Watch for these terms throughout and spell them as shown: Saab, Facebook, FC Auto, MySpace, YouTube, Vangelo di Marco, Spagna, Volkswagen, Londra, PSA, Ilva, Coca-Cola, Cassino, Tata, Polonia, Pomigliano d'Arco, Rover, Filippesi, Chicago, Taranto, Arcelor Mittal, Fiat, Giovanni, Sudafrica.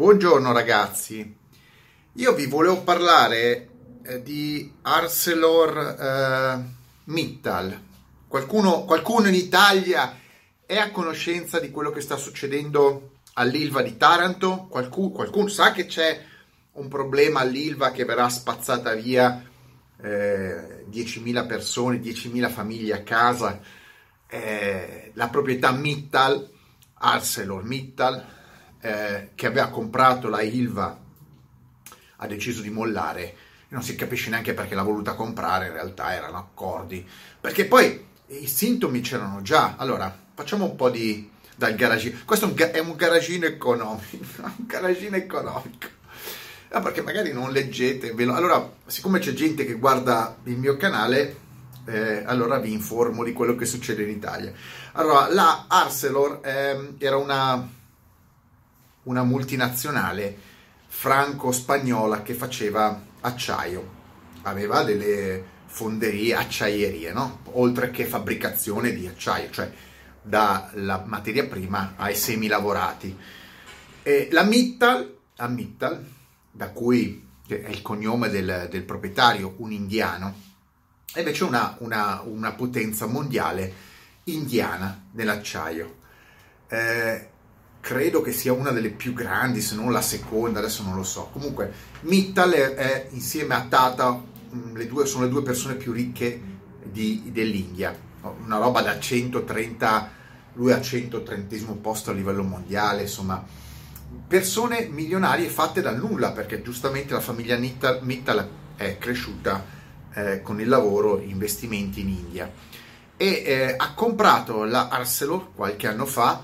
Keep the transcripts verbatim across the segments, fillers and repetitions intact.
Buongiorno ragazzi, io vi volevo parlare eh, di Arcelor eh, Mittal. Qualcuno, qualcuno in Italia è a conoscenza di quello che sta succedendo all'Ilva di Taranto? Qualcuno, qualcuno sa che c'è un problema all'Ilva, che verrà spazzata via eh, diecimila persone, diecimila famiglie a casa? Eh, la proprietà Mittal, Arcelor Mittal, eh, che aveva comprato la Ilva, ha deciso di mollare. Non si capisce neanche perché l'ha voluta comprare, in realtà erano accordi, perché poi i sintomi c'erano già. Allora, facciamo un po' di... dal garagino. Questo è un, ga- è un garagino economico, un garagino economico. Ah, perché magari non leggete. Ve lo... Allora, siccome c'è gente che guarda il mio canale, Eh, allora vi informo di quello che succede in Italia. Allora, la Arcelor eh, era una, una multinazionale franco-spagnola che faceva acciaio, aveva delle fonderie, acciaierie, no? Oltre che fabbricazione di acciaio, cioè dalla materia prima ai semi lavorati. Eh, la Mittal, la Mittal, da cui è il cognome del, del proprietario, un indiano, e invece una, una, una potenza mondiale indiana nell'acciaio. Eh, credo che sia una delle più grandi, se non la seconda, adesso non lo so. Comunque Mittal è, è insieme a Tata, le due, sono le due persone più ricche di, dell'India. Una roba da centotrenta, lui al centotrentesimo posto a livello mondiale, insomma. Persone milionarie fatte da nulla, perché giustamente la famiglia Mittal, Mittal è cresciuta Eh, con il lavoro, investimenti in India, e eh, ha comprato la Arcelor qualche anno fa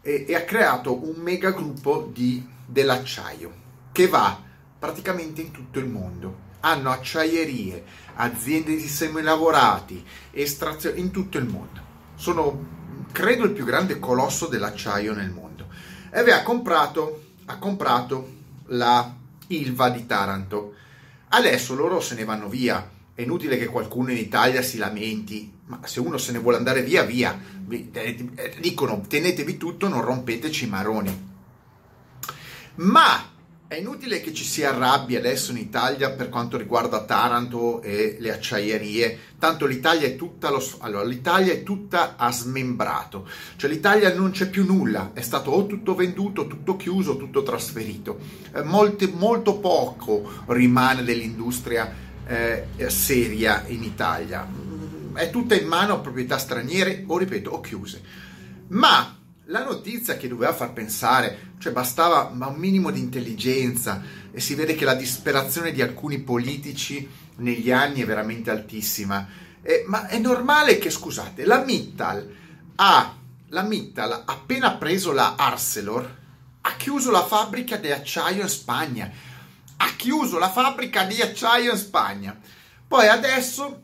e, e ha creato un mega gruppo di, dell'acciaio che va praticamente in tutto il mondo. Hanno acciaierie, aziende di semilavorati, estrazioni in tutto il mondo. Sono, credo, il più grande colosso dell'acciaio nel mondo. E beh, ha comprato, ha comprato la Ilva di Taranto. Adesso loro se ne vanno via. È inutile che qualcuno in Italia si lamenti, ma se uno se ne vuole andare via, via. Dicono: tenetevi tutto, non rompeteci i maroni. Ma è inutile che ci si arrabbi adesso in Italia per quanto riguarda Taranto e le acciaierie. Tanto l'Italia è tutta, lo... allora, l'Italia è tutta a smembrato. Cioè l'Italia non c'è più nulla. È stato o tutto venduto, tutto chiuso, tutto trasferito. Eh, molte, molto poco rimane dell'industria Eh, seria in Italia, è tutta in mano a proprietà straniere o, ripeto, o chiuse. Ma la notizia che doveva far pensare, cioè bastava ma un minimo di intelligenza, e si vede che la disperazione di alcuni politici negli anni è veramente altissima. Eh, ma è normale che, scusate, la Mittal ha la Mittal appena preso la Arcelor, ha chiuso la fabbrica di acciaio in Spagna. Ha chiuso la fabbrica di acciaio in Spagna. Poi adesso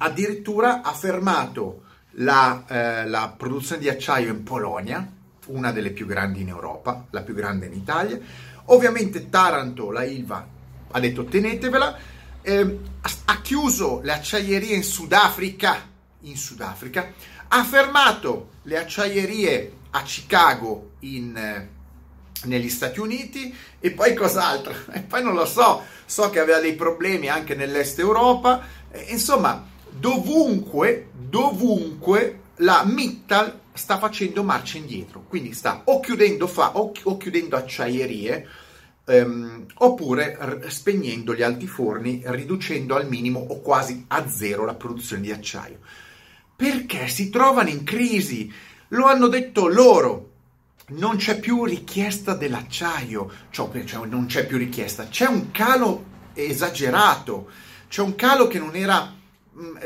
addirittura ha fermato la, eh, la produzione di acciaio in Polonia, una delle più grandi in Europa, la più grande in Italia. Ovviamente Taranto, la Ilva, ha detto tenetevela. Eh, ha chiuso le acciaierie in Sudafrica, in Sudafrica. Ha fermato le acciaierie a Chicago, in eh, negli Stati Uniti. E poi cos'altro? E poi non lo so, so che aveva dei problemi anche nell'est Europa. E, insomma, dovunque, dovunque la Mittal sta facendo marcia indietro, quindi sta o chiudendo, fa, o, chi, o chiudendo acciaierie ehm, oppure r- spegnendo gli altiforni, riducendo al minimo o quasi a zero la produzione di acciaio, perché si trovano in crisi, lo hanno detto loro. Non c'è più richiesta dell'acciaio, cioè, cioè non c'è più richiesta, c'è un calo esagerato, c'è un calo che non era,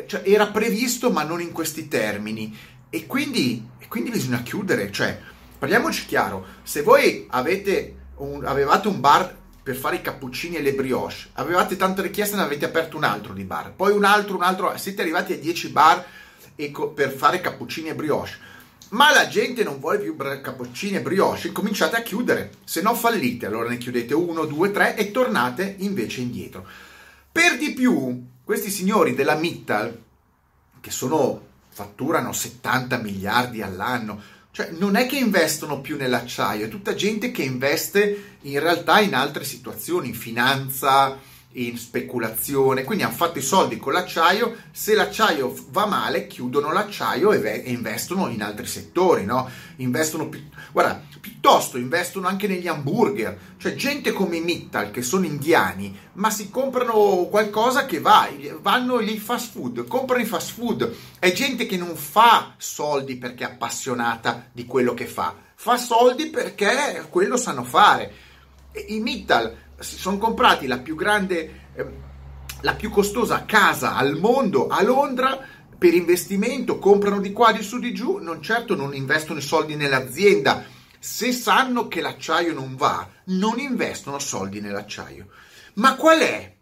cioè, era previsto ma non in questi termini, e quindi, e quindi bisogna chiudere. Cioè, parliamoci chiaro, se voi avete un, avevate un bar per fare i cappuccini e le brioche, avevate tante richieste e ne avete aperto un altro di bar, poi un altro, un altro, siete arrivati a dieci bar e co- per fare cappuccini e brioche, ma la gente non vuole più cappuccini e brioche, cominciate a chiudere, se no fallite. Allora ne chiudete uno, due, tre e tornate invece indietro. Per di più, questi signori della Mittal, che sono, fatturano settanta miliardi all'anno, Cioè, non è che investono più nell'acciaio, è tutta gente che investe in realtà in altre situazioni, in finanza, in speculazione. Quindi hanno fatto i soldi con l'acciaio, se l'acciaio va male chiudono l'acciaio e, ve- e investono in altri settori, no? Investono, pi- guarda, piuttosto investono anche negli hamburger. Cioè gente come Mittal, che sono indiani, ma si comprano qualcosa che va, vanno lì fast food, comprano i fast food. È gente che non fa soldi perché è appassionata di quello che fa, fa soldi perché quello sanno fare. E i Mittal si sono comprati la più grande, eh, la più costosa casa al mondo a Londra per investimento, comprano di qua, di su, di giù, non certo non investono i soldi nell'azienda. Se sanno che l'acciaio non va, non investono soldi nell'acciaio. Ma qual è?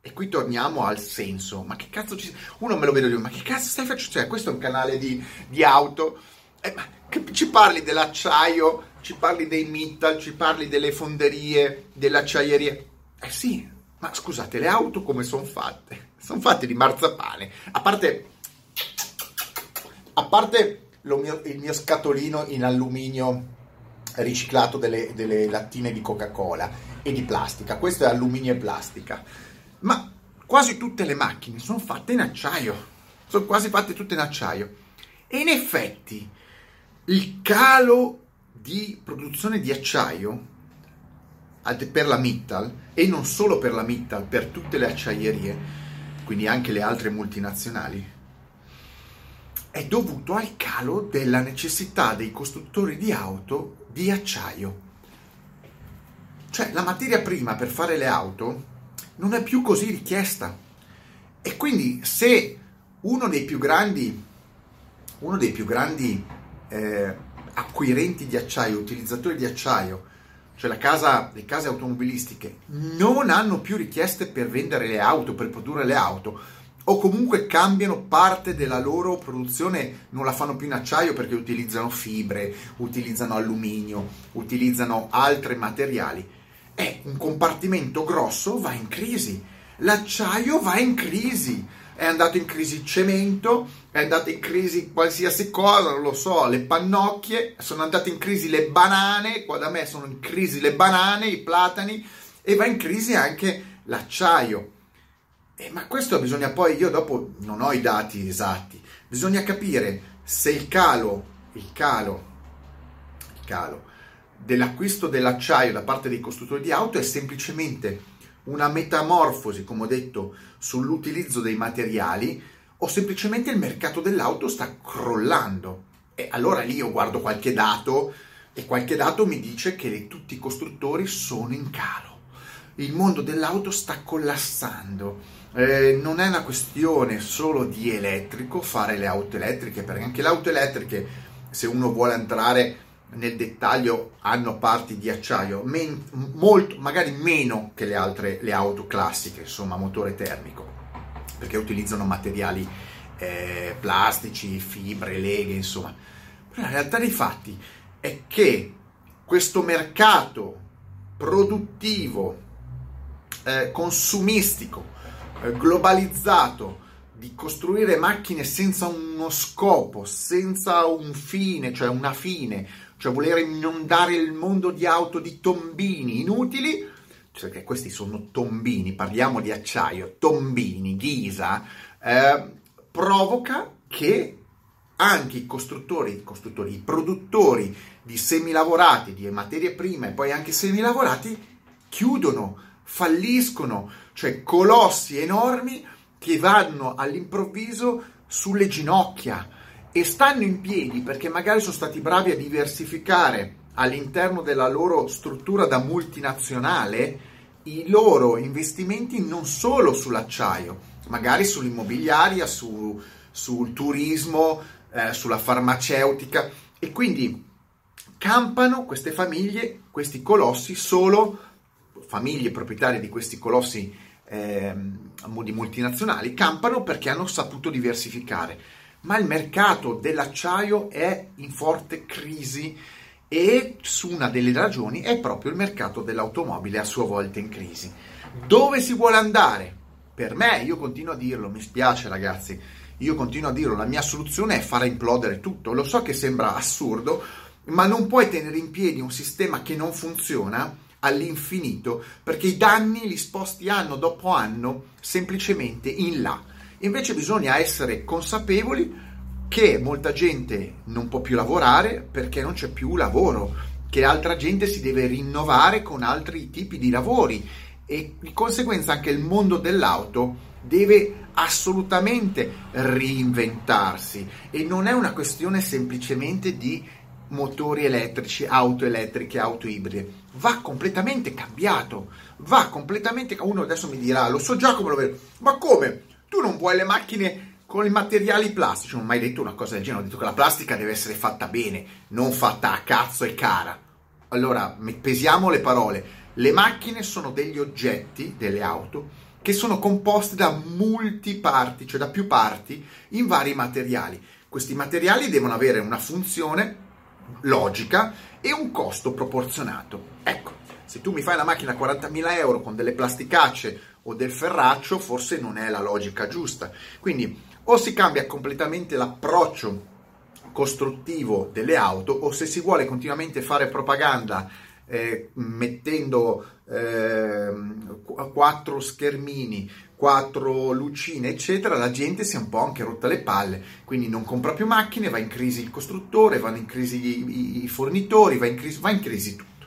E qui torniamo al senso. Ma che cazzo ci... Uno me lo vedo, ma che cazzo stai facendo? Cioè, questo è un canale di, di auto. Eh, ma che ci parli dell'acciaio, ci parli dei Mittal, ci parli delle fonderie, dell'acciaieria. Eh sì, ma scusate, le auto come sono fatte? Sono fatte di marzapane. A parte, a parte lo mio, il mio scatolino in alluminio riciclato delle, delle lattine di Coca-Cola e di plastica. Questo è alluminio e plastica. Ma quasi tutte le macchine sono fatte in acciaio. Sono quasi fatte tutte in acciaio. E in effetti il calo di produzione di acciaio per la Mittal, e non solo per la Mittal, per tutte le acciaierie, quindi anche le altre multinazionali, è dovuto al calo della necessità dei costruttori di auto di acciaio. Cioè la materia prima per fare le auto non è più così richiesta, e quindi se uno dei più grandi uno dei più grandi eh, acquirenti di acciaio, utilizzatori di acciaio, cioè la casa, le case automobilistiche, non hanno più richieste per vendere le auto, per produrre le auto, o comunque cambiano parte della loro produzione, non la fanno più in acciaio perché utilizzano fibre, utilizzano alluminio, utilizzano altri materiali. È un compartimento grosso, va in crisi. L'acciaio va in crisi. È andato in crisi il cemento, è andato in crisi qualsiasi cosa, non lo so, le pannocchie, sono andate in crisi le banane, qua da me sono in crisi le banane, i platani, e va in crisi anche l'acciaio. Eh, ma questo bisogna poi, io dopo non ho i dati esatti, bisogna capire se il calo, il calo, il calo dell'acquisto dell'acciaio da parte dei costruttori di auto è semplicemente una metamorfosi, come ho detto, sull'utilizzo dei materiali, o semplicemente il mercato dell'auto sta crollando. E allora lì io guardo qualche dato, e qualche dato mi dice che le, tutti i costruttori sono in calo. Il mondo dell'auto sta collassando. Eh, non è una questione solo di elettrico, fare le auto elettriche, perché anche le auto elettriche, se uno vuole entrare nel dettaglio, hanno parti di acciaio, men, molto, magari meno che le altre, le auto classiche, insomma, motore termico, perché utilizzano materiali eh, plastici, fibre, leghe, insomma. Però la realtà dei fatti è che questo mercato produttivo, eh, consumistico, eh, globalizzato, di costruire macchine senza uno scopo, senza un fine, cioè una fine, cioè voler inondare il mondo di auto di tombini inutili, cioè che questi sono tombini, parliamo di acciaio, tombini, ghisa, eh, provoca che anche i costruttori, i costruttori, i produttori di semilavorati, di materie prime e poi anche semilavorati, chiudono, falliscono, cioè colossi enormi che vanno all'improvviso sulle ginocchia e stanno in piedi perché magari sono stati bravi a diversificare all'interno della loro struttura da multinazionale i loro investimenti non solo sull'acciaio, magari sull'immobiliaria, su, sul turismo, eh, sulla farmaceutica, e quindi campano queste famiglie, questi colossi, solo famiglie proprietarie di questi colossi Eh, di multinazionali, campano perché hanno saputo diversificare, ma il mercato dell'acciaio è in forte crisi, e su una delle ragioni è proprio il mercato dell'automobile a sua volta in crisi. Dove si vuole andare? Per me, io continuo a dirlo, mi spiace ragazzi, io continuo a dirlo, la mia soluzione è far implodere tutto. Lo so che sembra assurdo, ma non puoi tenere in piedi un sistema che non funziona all'infinito, perché i danni li sposti anno dopo anno semplicemente in là. Invece bisogna essere consapevoli che molta gente non può più lavorare perché non c'è più lavoro, che altra gente si deve rinnovare con altri tipi di lavori, e di conseguenza anche il mondo dell'auto deve assolutamente reinventarsi, e non è una questione semplicemente di motori elettrici, auto elettriche, auto ibride. Va completamente cambiato, va completamente... Uno adesso mi dirà, lo so già come lo vedo, ma come? Tu non vuoi le macchine con i materiali plastici? Non ho mai detto una cosa del genere, ho detto che la plastica deve essere fatta bene, non fatta a cazzo e cara. Allora, pesiamo le parole. Le macchine sono degli oggetti, delle auto, che sono composte da multi parti, cioè da più parti, in vari materiali. Questi materiali devono avere una funzione logica e un costo proporzionato. Ecco, se tu mi fai la macchina a quarantamila euro con delle plasticacce o del ferraccio, forse non è la logica giusta. Quindi o si cambia completamente l'approccio costruttivo delle auto, o se si vuole continuamente fare propaganda eh, mettendo eh, quattro schermini, quattro lucine eccetera, la gente si è un po' anche rotta le palle, quindi non compra più macchine, va in crisi il costruttore, vanno in crisi i, i fornitori, va in crisi, va in crisi tutto.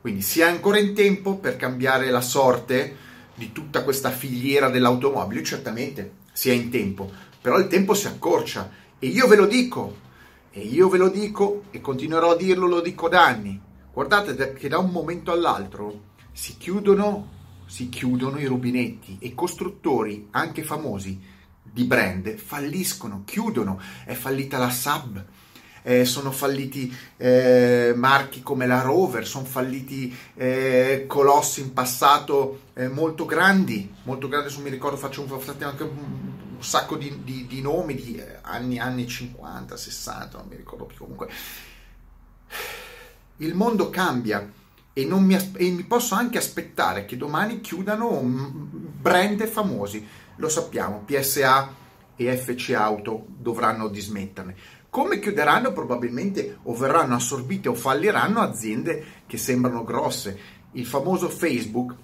Quindi si è ancora in tempo per cambiare la sorte di tutta questa filiera dell'automobile. Certamente si è in tempo, però il tempo si accorcia, e io ve lo dico e io ve lo dico e continuerò a dirlo, lo dico da anni. Guardate che da un momento all'altro si chiudono Si chiudono i rubinetti, e costruttori anche famosi di brand falliscono, chiudono. È fallita la Saab, eh, sono falliti eh, marchi come la Rover, sono falliti eh, colossi in passato eh, molto grandi, molto grandi. Se mi ricordo, faccio un, anche un sacco di, di, di nomi di anni, anni cinquanta, sessanta, non mi ricordo più. Comunque il mondo cambia. E, non mi aspe- e mi posso anche aspettare che domani chiudano brand famosi. Lo sappiamo, P S A e F C Auto dovranno dismetterne. Come chiuderanno? Probabilmente o verranno assorbite o falliranno aziende che sembrano grosse. Il famoso Facebook,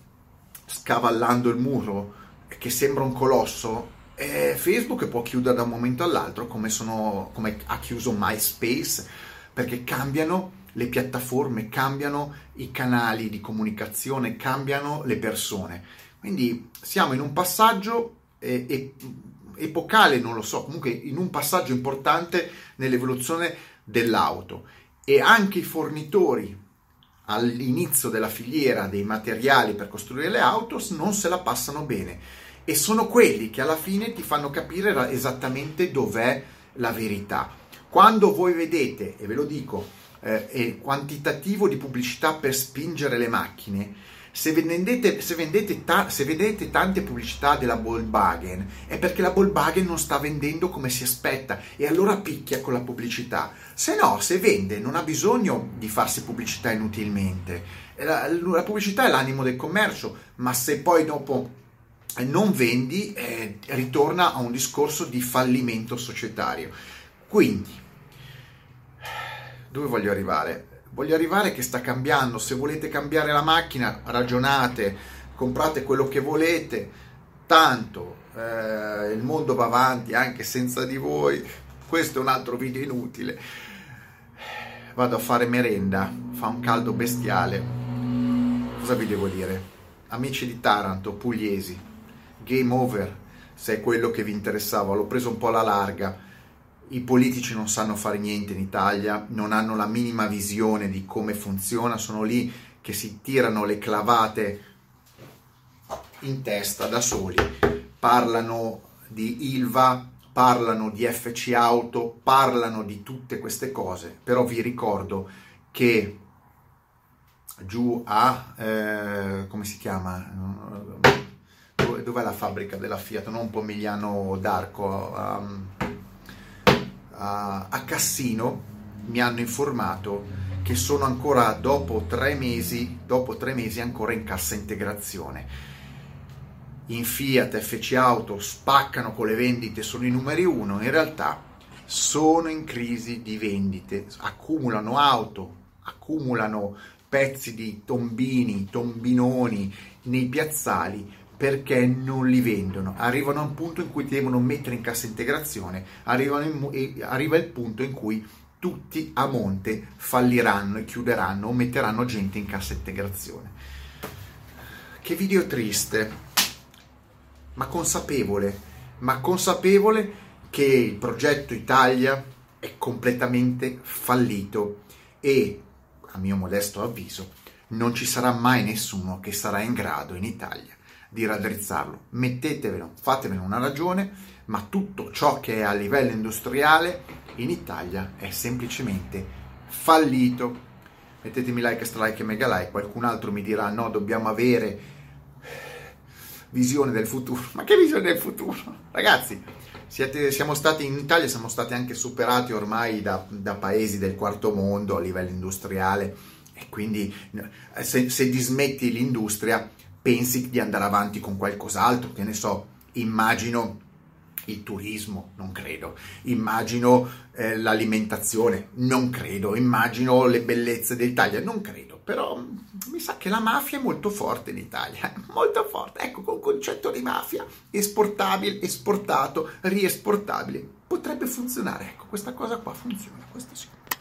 scavallando il muro, che sembra un colosso, eh, Facebook può chiudere da un momento all'altro, come, sono, come ha chiuso MySpace, perché cambiano le piattaforme, cambiano i canali di comunicazione, cambiano le persone. Quindi siamo in un passaggio eh, eh, epocale, non lo so, comunque in un passaggio importante nell'evoluzione dell'auto, e anche i fornitori all'inizio della filiera dei materiali per costruire le auto non se la passano bene, e sono quelli che alla fine ti fanno capire esattamente dov'è la verità. Quando voi vedete, e ve lo dico, e quantitativo di pubblicità per spingere le macchine, se vendete, se, vendete ta- se vedete tante pubblicità della Volkswagen, è perché la Volkswagen non sta vendendo come si aspetta, e allora picchia con la pubblicità. Se no, se vende, non ha bisogno di farsi pubblicità inutilmente. La, la pubblicità è l'animo del commercio, ma se poi dopo non vendi, eh, ritorna a un discorso di fallimento societario. Quindi dove voglio arrivare? Voglio arrivare che sta cambiando. Se volete cambiare la macchina, ragionate, comprate quello che volete, tanto eh, il mondo va avanti anche senza di voi. Questo è un altro video inutile. Vado a fare merenda, fa un caldo bestiale. Cosa vi devo dire? Amici di Taranto, pugliesi, game over, se è quello che vi interessava. L'ho preso un po' alla larga. I politici non sanno fare niente in Italia, non hanno la minima visione di come funziona, sono lì che si tirano le clavate in testa da soli. Parlano di Ilva, parlano di F C Auto, parlano di tutte queste cose, però vi ricordo che giù a... Eh, come si chiama? Dov'è la fabbrica della Fiat? Non Pomigliano d'Arco... Um, a Cassino mi hanno informato che sono ancora dopo tre mesi dopo tre mesi ancora in cassa integrazione. in Fiat, F C Auto spaccano con le vendite, sono i numeri uno, in realtà sono in crisi di vendite, accumulano auto, accumulano pezzi di tombini, tombinoni nei piazzali perché non li vendono. Arrivano a un punto in cui devono mettere in cassa integrazione, arrivano in, arriva il punto in cui tutti a monte falliranno e chiuderanno o metteranno gente in cassa integrazione. Che video triste, ma consapevole, ma consapevole che il progetto Italia è completamente fallito e, a mio modesto avviso, non ci sarà mai nessuno che sarà in grado in Italia di raddrizzarlo. Mettetevelo, fatevene una ragione, ma tutto ciò che è a livello industriale in Italia è semplicemente fallito. Mettetemi like, strike e mega like, qualcun altro mi dirà no, dobbiamo avere visione del futuro. Ma che visione del futuro? Ragazzi, siete, siamo stati in Italia, siamo stati anche superati ormai da, da paesi del quarto mondo a livello industriale e quindi se, se dismetti l'industria pensi di andare avanti con qualcos'altro, che ne so, immagino il turismo, non credo, immagino eh, l'alimentazione, non credo, immagino le bellezze d'Italia, non credo. Però mi sa che la mafia è molto forte in Italia, molto forte, ecco, con il concetto di mafia, esportabile, esportato, riesportabile, potrebbe funzionare, ecco, questa cosa qua funziona, questa sì.